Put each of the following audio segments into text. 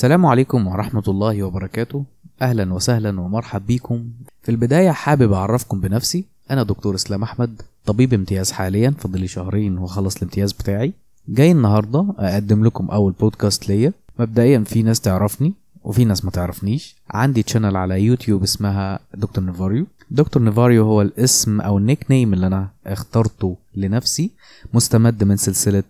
السلام عليكم ورحمة الله وبركاته. أهلا وسهلا ومرحب بيكم. في البداية حابب أعرفكم بنفسي، أنا دكتور إسلام أحمد، طبيب امتياز حاليا، فاضلي 2 شهور وخلص الامتياز بتاعي. جاي النهاردة أقدم لكم أول بودكاست ليا. مبدئيا في ناس تعرفني وفي ناس ما تعرفنيش. عندي تشانل على يوتيوب اسمها دكتور نيفاريو. دكتور نيفاريو هو الاسم أو النيك نيم اللي أنا اخترته لنفسي، مستمد من سلسلة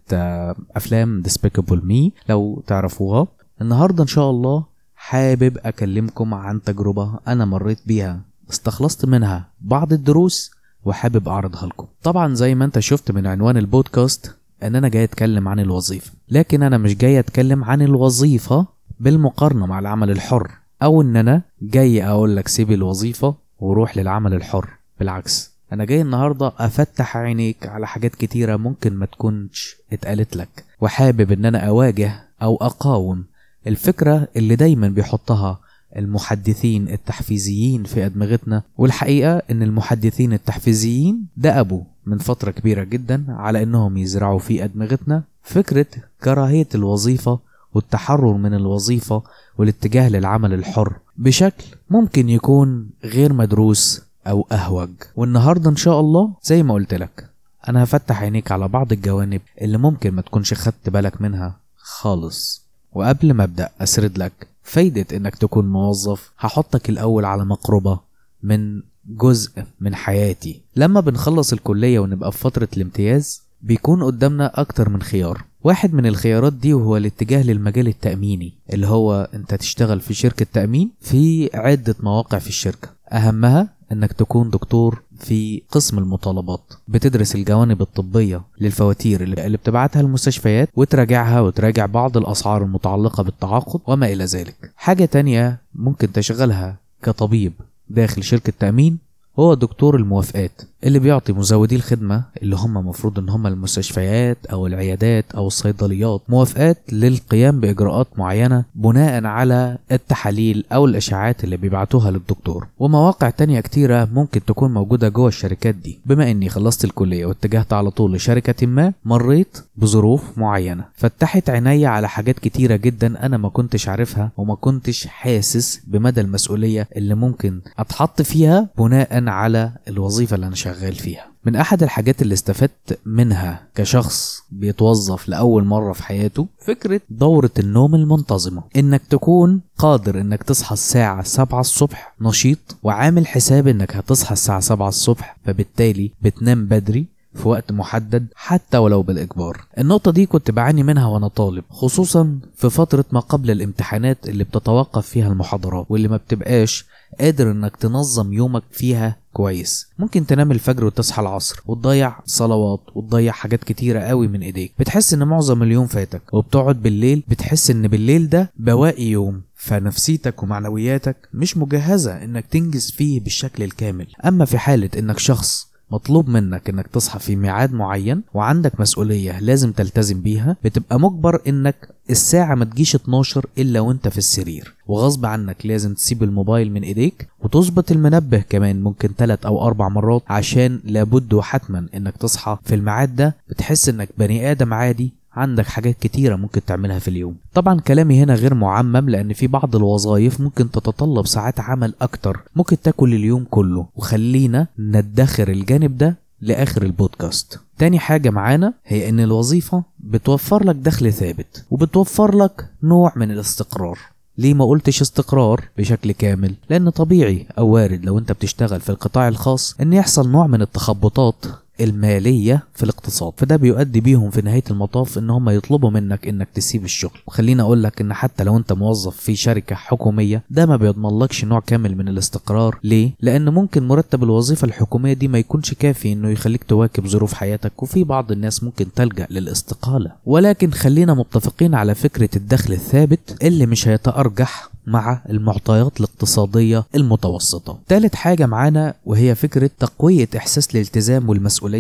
أفلام Despicable Me لو تعرفوها. النهاردة إن شاء الله حابب أكلمكم عن تجربة أنا مريت بيها، استخلصت منها بعض الدروس وحابب أعرضها لكم. طبعا زي ما أنت شفت من عنوان البودكاست أن أنا جاي أتكلم عن الوظيفة، لكن أنا مش جاي أتكلم عن الوظيفة بالمقارنة مع العمل الحر، أو أن أنا جاي أقول لك سيب الوظيفة وروح للعمل الحر. بالعكس، أنا جاي النهاردة أفتح عينيك على حاجات كتيرة ممكن ما تكونش اتقالت لك، وحابب أن أنا أواجه أو أقاوم الفكرة اللي دايما بيحطها المحدثين التحفيزيين في أدمغتنا. والحقيقة ان المحدثين التحفيزيين دأبوا من فترة كبيرة جدا على انهم يزرعوا في أدمغتنا فكرة كراهية الوظيفة والتحرر من الوظيفة والاتجاه للعمل الحر بشكل ممكن يكون غير مدروس او اهوج. والنهاردة ان شاء الله زي ما قلت لك انا هفتح عينيك على بعض الجوانب اللي ممكن ما تكونش خدت بالك منها خالص. وقبل ما أبدأ أسرد لك فايدة إنك تكون موظف، هحطك الأول على مقربة من جزء من حياتي. لما بنخلص الكلية ونبقى في فترة الامتياز بيكون قدامنا أكتر من خيار. واحد من الخيارات دي وهو الاتجاه للمجال التأميني، اللي هو أنت تشتغل في شركة تأمين في عدة مواقع في الشركة، أهمها إنك تكون دكتور في قسم المطالبات. بتدرس الجوانب الطبية للفواتير اللي بتبعتها المستشفيات وتراجعها وتراجع بعض الأسعار المتعلقة بالتعاقد وما إلى ذلك. حاجة تانية ممكن تشغلها كطبيب داخل شركة تأمين هو دكتور الموافقات، اللي بيعطي مزودي الخدمة اللي هم مفروض ان هم المستشفيات او العيادات او الصيدليات موافقات للقيام بإجراءات معينة بناء على التحاليل او الاشعاعات اللي بيبعتوها للدكتور. ومواقع تانية كتيرة ممكن تكون موجودة جوه الشركات دي. بما اني خلصت الكلية واتجهت على طول لشركة ما، مريت بظروف معينة فتحت عيني على حاجات كتيرة جدا انا ما كنتش عارفها وما كنتش حاسس بمدى المسؤولية اللي ممكن اتحط فيها بناء على الوظيفة اللي انا شغال فيها. من احد الحاجات اللي استفدت منها كشخص بيتوظف لاول مرة في حياته فكرة دورة النوم المنتظمة، انك تكون قادر انك تصحى الساعة 7 الصبح نشيط وعامل حساب انك هتصحى الساعة 7 الصبح، فبالتالي بتنام بدري في وقت محدد حتى ولو بالإجبار. النقطة دي كنت بعاني منها وانا طالب، خصوصا في فترة ما قبل الامتحانات اللي بتتوقف فيها المحاضرات واللي ما بتبقاش قادر انك تنظم يومك فيها كويس. ممكن تنام الفجر وتصحى العصر وتضيع صلوات وتضيع حاجات كتيرة قوي من ايديك، بتحس ان معظم اليوم فاتك. وبتقعد بالليل بتحس ان بالليل ده بواقي يوم، فنفسيتك ومعنوياتك مش مجهزة انك تنجز فيه بالشكل الكامل. اما في حالة انك شخص مطلوب منك انك تصحى في ميعاد معين وعندك مسؤولية لازم تلتزم بيها، بتبقى مجبر انك الساعة ما تجيش 12 الا وانت في السرير، وغصب عنك لازم تسيب الموبايل من ايديك وتظبط المنبه كمان ممكن 3 أو 4 مرات عشان لابد وحتما انك تصحى في الميعاد ده. بتحس انك بني ادم عادي عندك حاجات كتيرة ممكن تعملها في اليوم. طبعا كلامي هنا غير معمم، لان في بعض الوظائف ممكن تتطلب ساعات عمل اكتر، ممكن تاكل اليوم كله، وخلينا ندخر الجانب ده لاخر البودكاست. تاني حاجة معانا هي ان الوظيفة بتوفر لك دخل ثابت وبتوفر لك نوع من الاستقرار. ليه ما قلتش استقرار بشكل كامل؟ لان طبيعي او وارد لو انت بتشتغل في القطاع الخاص ان يحصل نوع من التخبطات المالية في الاقتصاد، فده بيؤدي بيهم في نهاية المطاف ان هم يطلبوا منك انك تسيب الشغل. وخلينا اقولك ان حتى لو انت موظف في شركة حكومية ده ما بيضمنلكش نوع كامل من الاستقرار. ليه؟ لان ممكن مرتب الوظيفة الحكومية دي ما يكونش كافي انه يخليك تواكب ظروف حياتك، وفي بعض الناس ممكن تلجأ للاستقالة. ولكن خلينا متفقين على فكرة الدخل الثابت اللي مش هيتأرجح مع المعطيات الاقتصادية المتوسطة. ثالث حاجة معانا وهي فكرة تقوية إحساس الالتزام والمسؤولية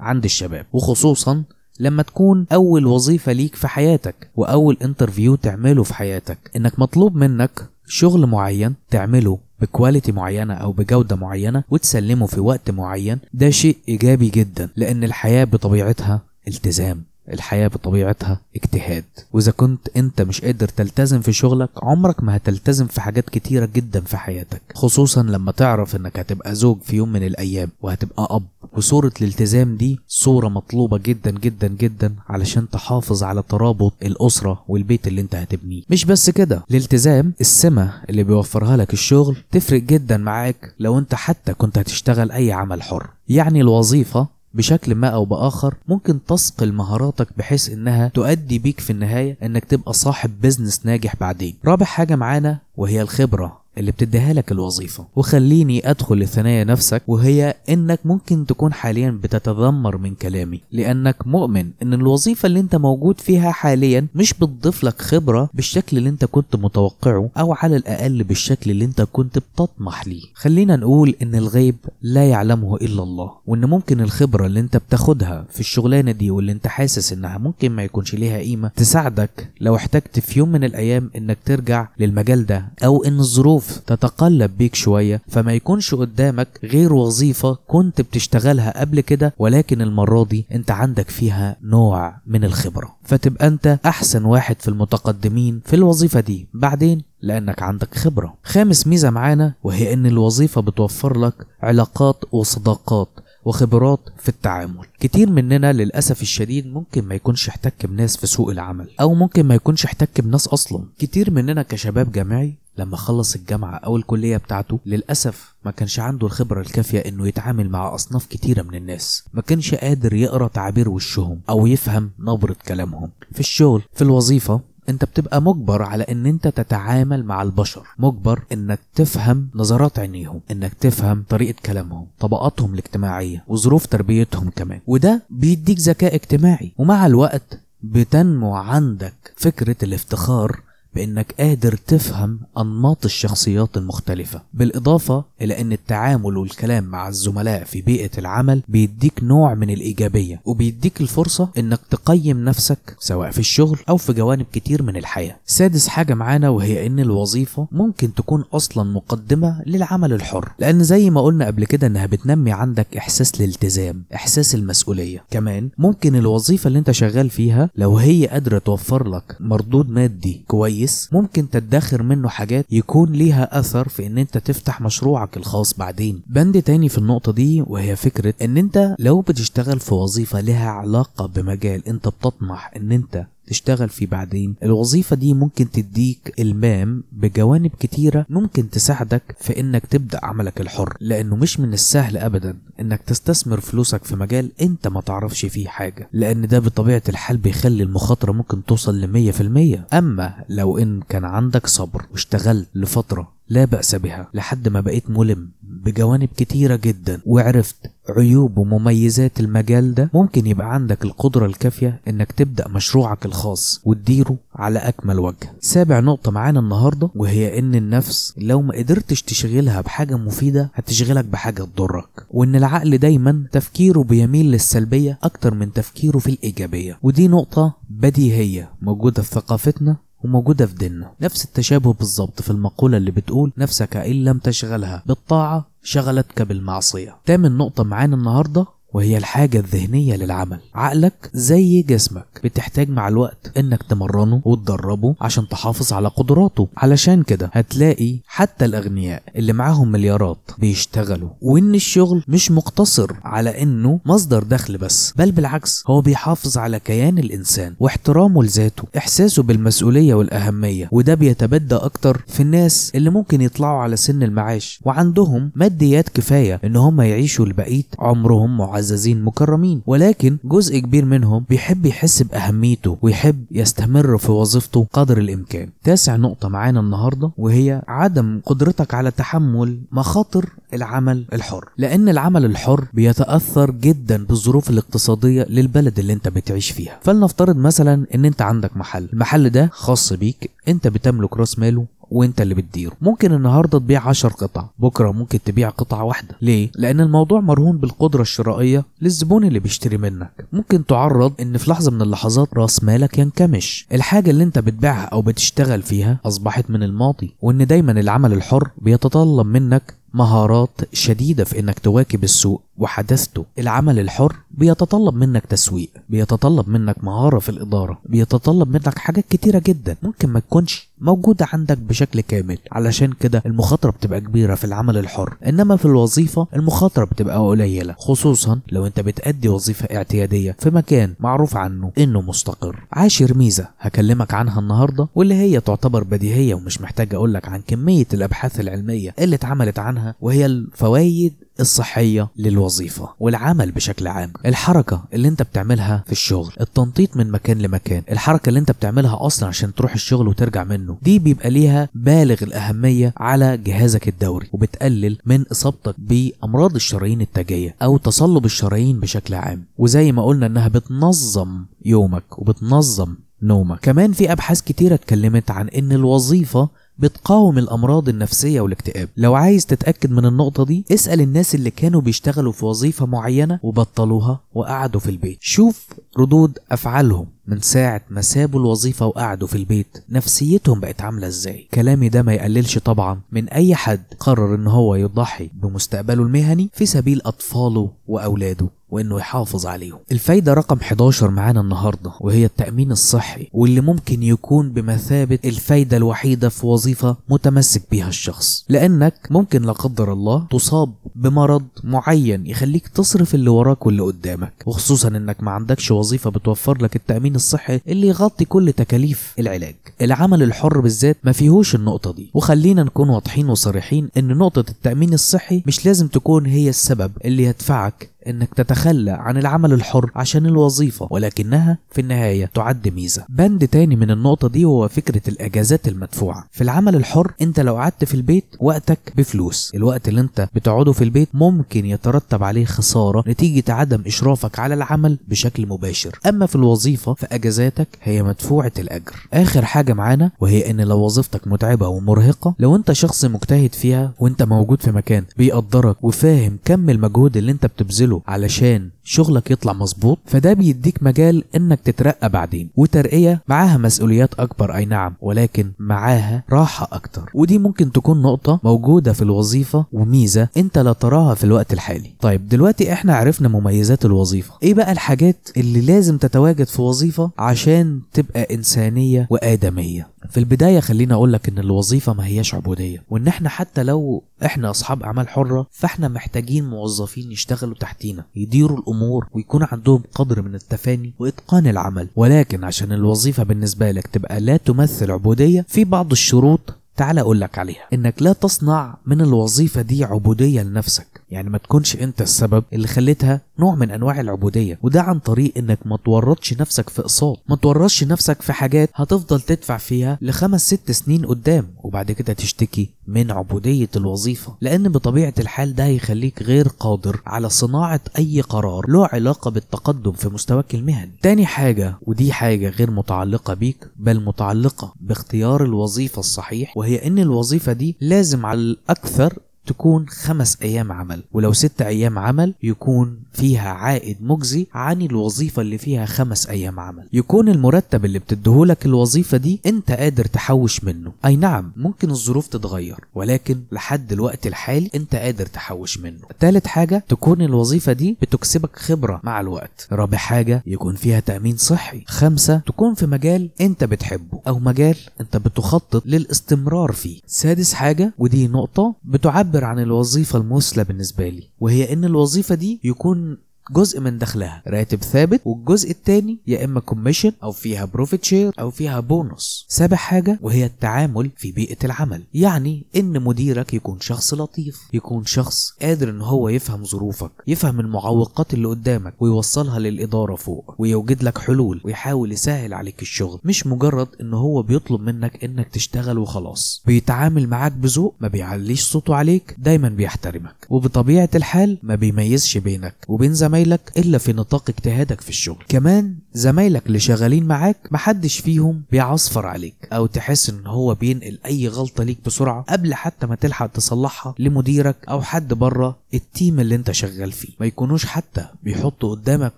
عند الشباب، وخصوصا لما تكون أول وظيفة ليك في حياتك وأول انترفيو تعمله في حياتك. إنك مطلوب منك شغل معين تعمله بكواليتي معينة أو بجودة معينة وتسلمه في وقت معين، ده شيء إيجابي جدا لأن الحياة بطبيعتها التزام. الحياة بطبيعتها اجتهاد، واذا كنت انت مش قادر تلتزم في شغلك عمرك ما هتلتزم في حاجات كتيرة جدا في حياتك، خصوصا لما تعرف انك هتبقى زوج في يوم من الايام وهتبقى اب، وصورة الالتزام دي صورة مطلوبة جدا جدا جدا علشان تحافظ على ترابط الاسرة والبيت اللي انت هتبنيه. مش بس كده، الالتزام السمة اللي بيوفرها لك الشغل تفرق جدا معاك لو انت حتى كنت هتشتغل اي عمل حر. يعني الوظيفة بشكل ما أو بآخر ممكن تسقل مهاراتك بحيث إنها تؤدي بيك في النهاية إنك تبقى صاحب بيزنس ناجح بعدين. رابع حاجة معانا وهي الخبرة اللي بتديها لك الوظيفة، وخليني أدخل لثنايا نفسك، وهي إنك ممكن تكون حاليا بتتذمر من كلامي لأنك مؤمن إن الوظيفة اللي أنت موجود فيها حاليا مش بتضيف لك خبرة بالشكل اللي أنت كنت متوقعه، أو على الأقل بالشكل اللي أنت كنت بتطمح ليه. خلينا نقول إن الغيب لا يعلمه إلا الله، وإن ممكن الخبرة اللي أنت بتاخدها في الشغلانة دي واللي أنت حاسس إنها ممكن ما يكونش ليها قيمة تساعدك لو احتجت في يوم من الأيام إنك ترجع للمجال ده، أو إن الظروف تتقلب بيك شوية فما يكونش قدامك غير وظيفة كنت بتشتغلها قبل كده، ولكن المرة دي انت عندك فيها نوع من الخبرة، فتبقى انت احسن واحد في المتقدمين في الوظيفة دي بعدين لانك عندك خبرة. خامس ميزة معانا وهي ان الوظيفة بتوفر لك علاقات وصداقات وخبرات في التعامل. كتير مننا للأسف الشديد ممكن ما يكونش احتك بناس في سوق العمل، او ممكن ما يكونش احتك بناس اصلا. كتير مننا كشباب جامعي لما خلص الجامعة أو الكلية بتاعته للأسف ما كانش عنده الخبرة الكافية إنه يتعامل مع أصناف كتيرة من الناس، ما كانش قادر يقرأ تعابير وشهم أو يفهم نبرة كلامهم. في الشغل في الوظيفة انت بتبقى مجبر على ان انت تتعامل مع البشر، مجبر انك تفهم نظرات عينيهم، انك تفهم طريقة كلامهم، طبقاتهم الاجتماعية وظروف تربيتهم كمان، وده بيديك ذكاء اجتماعي. ومع الوقت بتنمو عندك فكرة الافتخار بانك قادر تفهم انماط الشخصيات المختلفة، بالاضافة الى ان التعامل والكلام مع الزملاء في بيئة العمل بيديك نوع من الايجابية، وبيديك الفرصة انك تقيم نفسك سواء في الشغل او في جوانب كتير من الحياة. سادس حاجة معانا وهي ان الوظيفة ممكن تكون اصلا مقدمة للعمل الحر، لان زي ما قلنا قبل كده انها بتنمي عندك احساس الالتزام، احساس المسؤولية. كمان ممكن الوظيفة اللي انت شغال فيها لو هي قادرة توفر لك مردود مادي كويس ممكن تدخر منه حاجات يكون ليها اثر في ان انت تفتح مشروعك الخاص بعدين. بند تاني في النقطة دي وهي فكرة ان انت لو بتشتغل في وظيفة لها علاقة بمجال انت بتطمح ان انت تشتغل فيه بعدين، الوظيفة دي ممكن تديك المام بجوانب كتيرة ممكن تساعدك في انك تبدأ عملك الحر، لانه مش من السهل ابدا انك تستثمر فلوسك في مجال انت ما تعرفش فيه حاجة، لان ده بطبيعة الحال بيخلي المخاطرة ممكن توصل 100%. اما لو ان كان عندك صبر واشتغلت لفترة لا بأس بها لحد ما بقيت ملم بجوانب كتيرة جدا وعرفت عيوب ومميزات المجال ده، ممكن يبقى عندك القدرة الكافية انك تبدأ مشروعك الخاص وتديره على اكمل وجه. سابع نقطة معانا النهاردة وهي ان النفس لو ما قدرتش تشغلها بحاجة مفيدة هتشغلك بحاجة تضرك، وان العقل دايما تفكيره بيميل للسلبية اكتر من تفكيره في الايجابية، ودي نقطة بديهية موجودة في ثقافتنا وموجودة في ديننا. نفس التشابه بالظبط في المقولة اللي بتقول نفسك إن لم تشغلها بالطاعة شغلتك بالمعصية. تامن نقطة معانا النهاردة وهي الحاجة الذهنية للعمل. عقلك زي جسمك بتحتاج مع الوقت انك تمرنه وتدربه عشان تحافظ على قدراته، علشان كده هتلاقي حتى الاغنياء اللي معاهم مليارات بيشتغلوا، وان الشغل مش مقتصر على انه مصدر دخل بس، بل بالعكس هو بيحافظ على كيان الانسان واحترامه لذاته، احساسه بالمسؤولية والاهمية، وده بيتبدى اكتر في الناس اللي ممكن يطلعوا على سن المعاش وعندهم ماديات كفاية ان هم يعيشوا لبقية عمرهم معززين مكرمين، ولكن جزء كبير منهم بيحب يحس بأهميته ويحب يستمر في وظيفته قدر الإمكان. تاسع نقطة معانا النهاردة وهي عدم قدرتك على تحمل مخاطر العمل الحر، لأن العمل الحر بيتأثر جدا بالظروف الاقتصادية للبلد اللي انت بتعيش فيها. فلنفترض مثلا ان انت عندك محل، المحل ده خاص بيك، انت بتملك راس ماله وانت اللي بتديره، ممكن النهاردة تبيع 10 قطع، بكرة ممكن تبيع قطعة واحدة. ليه؟ لان الموضوع مرهون بالقدرة الشرائية للزبون اللي بيشتري منك، ممكن تعرض ان في لحظة من اللحظات راس مالك ينكمش، الحاجة اللي انت بتبيعها او بتشتغل فيها اصبحت من الماضي. وان دايما العمل الحر بيتطلب منك مهارات شديدة في انك تواكب السوق وحدثته. العمل الحر بيتطلب منك تسويق، بيتطلب منك مهارة في الإدارة، بيتطلب منك حاجات كتيرة جدا ممكن ما تكونش موجودة عندك بشكل كامل. علشان كده المخاطرة بتبقى كبيرة في العمل الحر، إنما في الوظيفة المخاطرة بتبقى قليلة، خصوصا لو انت بتأدي وظيفة اعتيادية في مكان معروف عنه إنه مستقر. عاشر ميزة هكلمك عنها النهاردة واللي هي تعتبر بديهية ومش محتاج أقولك عن كمية الأبحاث العلمية اللي اتعملت عنها، وهي الفوائد الصحية للوظيفة والعمل بشكل عام. الحركة اللي انت بتعملها في الشغل، التنطيط من مكان لمكان، الحركة اللي انت بتعملها اصلا عشان تروح الشغل وترجع منه، دي بيبقى ليها بالغ الأهمية على جهازك الدوري، وبتقلل من اصابتك بأمراض الشرايين التاجية او تصلب الشرايين بشكل عام. وزي ما قلنا انها بتنظم يومك وبتنظم نومك. كمان في ابحاث كتيرة اتكلمت عن ان الوظيفة بتقاوم الأمراض النفسية والاكتئاب. لو عايز تتأكد من النقطة دي اسأل الناس اللي كانوا بيشتغلوا في وظيفة معينة وبطلوها وقعدوا في البيت، شوف ردود أفعالهم من ساعة ما سابوا الوظيفة وقعدوا في البيت، نفسيتهم بقت عاملة ازاي. كلامي ده ما يقللش طبعا من اي حد قرر ان هو يضحي بمستقبله المهني في سبيل اطفاله واولاده وانه يحافظ عليهم. الفايدة رقم 11 معانا النهاردة وهي التأمين الصحي، واللي ممكن يكون بمثابة الفايدة الوحيدة في وظيفة متمسك بيها الشخص، لانك ممكن لا قدر الله تصاب بمرض معين يخليك تصرف اللي وراك واللي قدامك، وخصوصا انك ما عندكش وظيفة بتوفر لك التأمين الصحي اللي يغطي كل تكاليف العلاج. العمل الحر بالذات ما فيهوش النقطة دي، وخلينا نكون واضحين وصريحين ان نقطة التأمين الصحي مش لازم تكون هي السبب اللي يدفعك انك تتخلى عن العمل الحر عشان الوظيفة، ولكنها في النهاية تعد ميزة. بند تاني من النقطة دي هو فكرة الاجازات المدفوعة. في العمل الحر انت لو قعدت في البيت وقتك بفلوس، الوقت اللي انت بتقعده في البيت ممكن يترتب عليه خسارة نتيجة عدم اشرافك على العمل بشكل مباشر، اما في الوظيفة فاجازاتك هي مدفوعة الاجر. اخر حاجة معانا وهي ان لو وظيفتك متعبة ومرهقة، لو انت شخص مجتهد فيها وانت موجود في مكان بيقدرك وفاهم كم المجهود اللي انت بتبذله علشان شغلك يطلع مظبوط، فده بيديك مجال انك تترقى بعدين. وترقية معاها مسؤوليات اكبر اي نعم، ولكن معاها راحة اكتر، ودي ممكن تكون نقطة موجودة في الوظيفة وميزة انت لا تراها في الوقت الحالي. طيب دلوقتي احنا عرفنا مميزات الوظيفة، ايه بقى الحاجات اللي لازم تتواجد في وظيفة عشان تبقى انسانية وآدمية؟ في البداية خلينا أقولك إن الوظيفة ما هياش عبودية، وإن إحنا حتى لو إحنا أصحاب أعمال حرة فإحنا محتاجين موظفين يشتغلوا تحتينا، يديروا الأمور ويكون عندهم قدر من التفاني وإتقان العمل. ولكن عشان الوظيفة بالنسبة لك تبقى لا تمثل عبودية، في بعض الشروط تعالى أقولك عليها، إنك لا تصنع من الوظيفة دي عبودية لنفسك، يعني ما تكونش انت السبب اللي خليتها نوع من انواع العبودية، وده عن طريق انك ما تورطش نفسك في اقساط، ما تورطش نفسك في حاجات هتفضل تدفع فيها ل5-6 سنين قدام وبعد كده تشتكي من عبودية الوظيفة، لان بطبيعة الحال ده هيخليك غير قادر على صناعة اي قرار له علاقة بالتقدم في مستواك المهني. تاني حاجة، ودي حاجة غير متعلقة بيك بل متعلقة باختيار الوظيفة الصحيح، وهي ان الوظيفة دي لازم على الاكثر تكون 5 أيام عمل، ولو 6 أيام عمل يكون فيها عائد مجزي عن الوظيفة اللي فيها 5 أيام عمل. يكون المرتب اللي بتديهولك الوظيفة دي انت قادر تحوش منه، اي نعم ممكن الظروف تتغير ولكن لحد الوقت الحالي انت قادر تحوش منه. تالت حاجة، تكون الوظيفة دي بتكسبك خبرة مع الوقت. رابع حاجة، يكون فيها تأمين صحي. 5، تكون في مجال انت بتحبه او مجال انت بتخطط للاستمرار فيه. 6 حاجة، ودي نقطة بتعبر عن الوظيفة المثلى بالنسبة لي، وهي ان الوظيفة دي يكون جزء من دخلها راتب ثابت، والجزء الثاني يا اما كوميشن او فيها بروفيت شير او فيها بونص. 7 حاجة، وهي التعامل في بيئة العمل، يعني ان مديرك يكون شخص لطيف، يكون شخص قادر ان هو يفهم ظروفك، يفهم المعوقات اللي قدامك ويوصلها للإدارة فوق، ويوجد لك حلول ويحاول يسهل عليك الشغل، مش مجرد ان هو بيطلب منك انك تشتغل وخلاص. بيتعامل معاك بذوق، ما بيعليش صوته عليك، دايما بيحترمك، وبطبيعة الحال ما بيميزش بينك وبين زمايلك زمايلك إلا في نطاق اجتهادك في الشغل. كمان زمايلك اللي شغالين معاك محدش فيهم بيعصفر عليك أو تحس إن هو بينقل أي غلطة ليك بسرعة قبل حتى ما تلحق تصلحها لمديرك أو حد بره التيم اللي انت شغال فيه. ما يكونوش حتى بيحطوا قدامك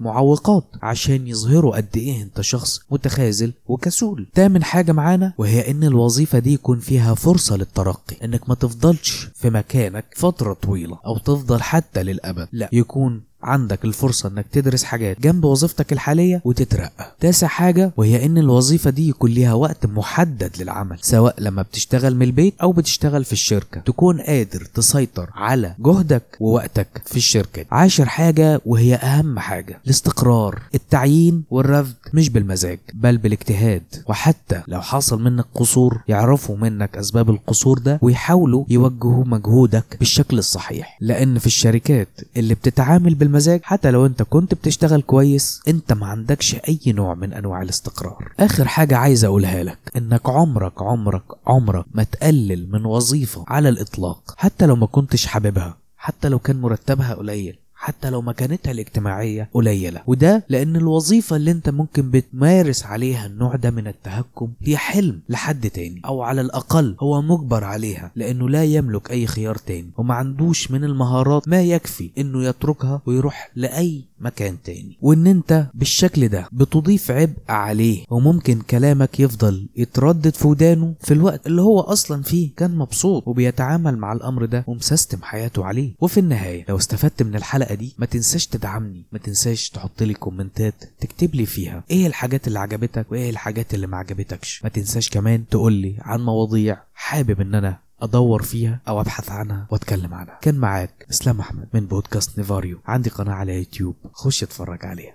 معوقات عشان يظهروا قد إيه انت شخص متخاذل وكسول. تامن حاجة معانا وهي إن الوظيفة دي يكون فيها فرصة للترقي، إنك ما تفضلش في مكانك فترة طويلة أو تفضل حتى للأبد، لا، يكون عندك الفرصة انك تدرس حاجات جنب وظيفتك الحالية وتترقى. تاسع حاجة وهي ان الوظيفة دي يكون ليها وقت محدد للعمل، سواء لما بتشتغل من البيت او بتشتغل في الشركة تكون قادر تسيطر على جهدك ووقتك في الشركة. عاشر حاجة وهي اهم حاجة، الاستقرار. التعيين والرفض مش بالمزاج بل بالاجتهاد، وحتى لو حصل منك قصور يعرفوا منك اسباب القصور ده ويحاولوا يوجهوا مجهودك بالشكل الصحيح، لان في الشركات اللي بتتعامل بالمزاج حتى لو انت كنت بتشتغل كويس انت ما عندكش اي نوع من انواع الاستقرار. اخر حاجة عايز اقولها لك، انك عمرك عمرك عمرك ما تقلل من وظيفة على الاطلاق، حتى لو ما كنتش حاببها، حتى لو كان مرتبها قليل، حتى لو مكانتها الاجتماعية قليلة. وده لأن الوظيفة اللي انت ممكن بتمارس عليها النوع ده من التهكم هي حلم لحد تاني، أو على الأقل هو مجبر عليها لأنه لا يملك أي خيار تاني وما عندوش من المهارات ما يكفي أنه يتركها ويروح لأي مكان تاني. وأن انت بالشكل ده بتضيف عبء عليه وممكن كلامك يفضل يتردد في ودانه في الوقت اللي هو أصلا فيه كان مبسوط وبيتعامل مع الأمر ده ومسستم حياته عليه. وفي النهاية لو استفدت من الحلقة دي ما تنساش تدعمني، ما تنساش تحط لي كومنتات تكتب لي فيها ايه الحاجات اللي عجبتك وايه الحاجات اللي ما عجبتكش. ما تنساش كمان تقول لي عن مواضيع حابب ان انا ادور فيها او ابحث عنها واتكلم عنها. كان معاك اسلام احمد من بودكاست نيفاريو، عندي قناة على يوتيوب، خش اتفرج عليها.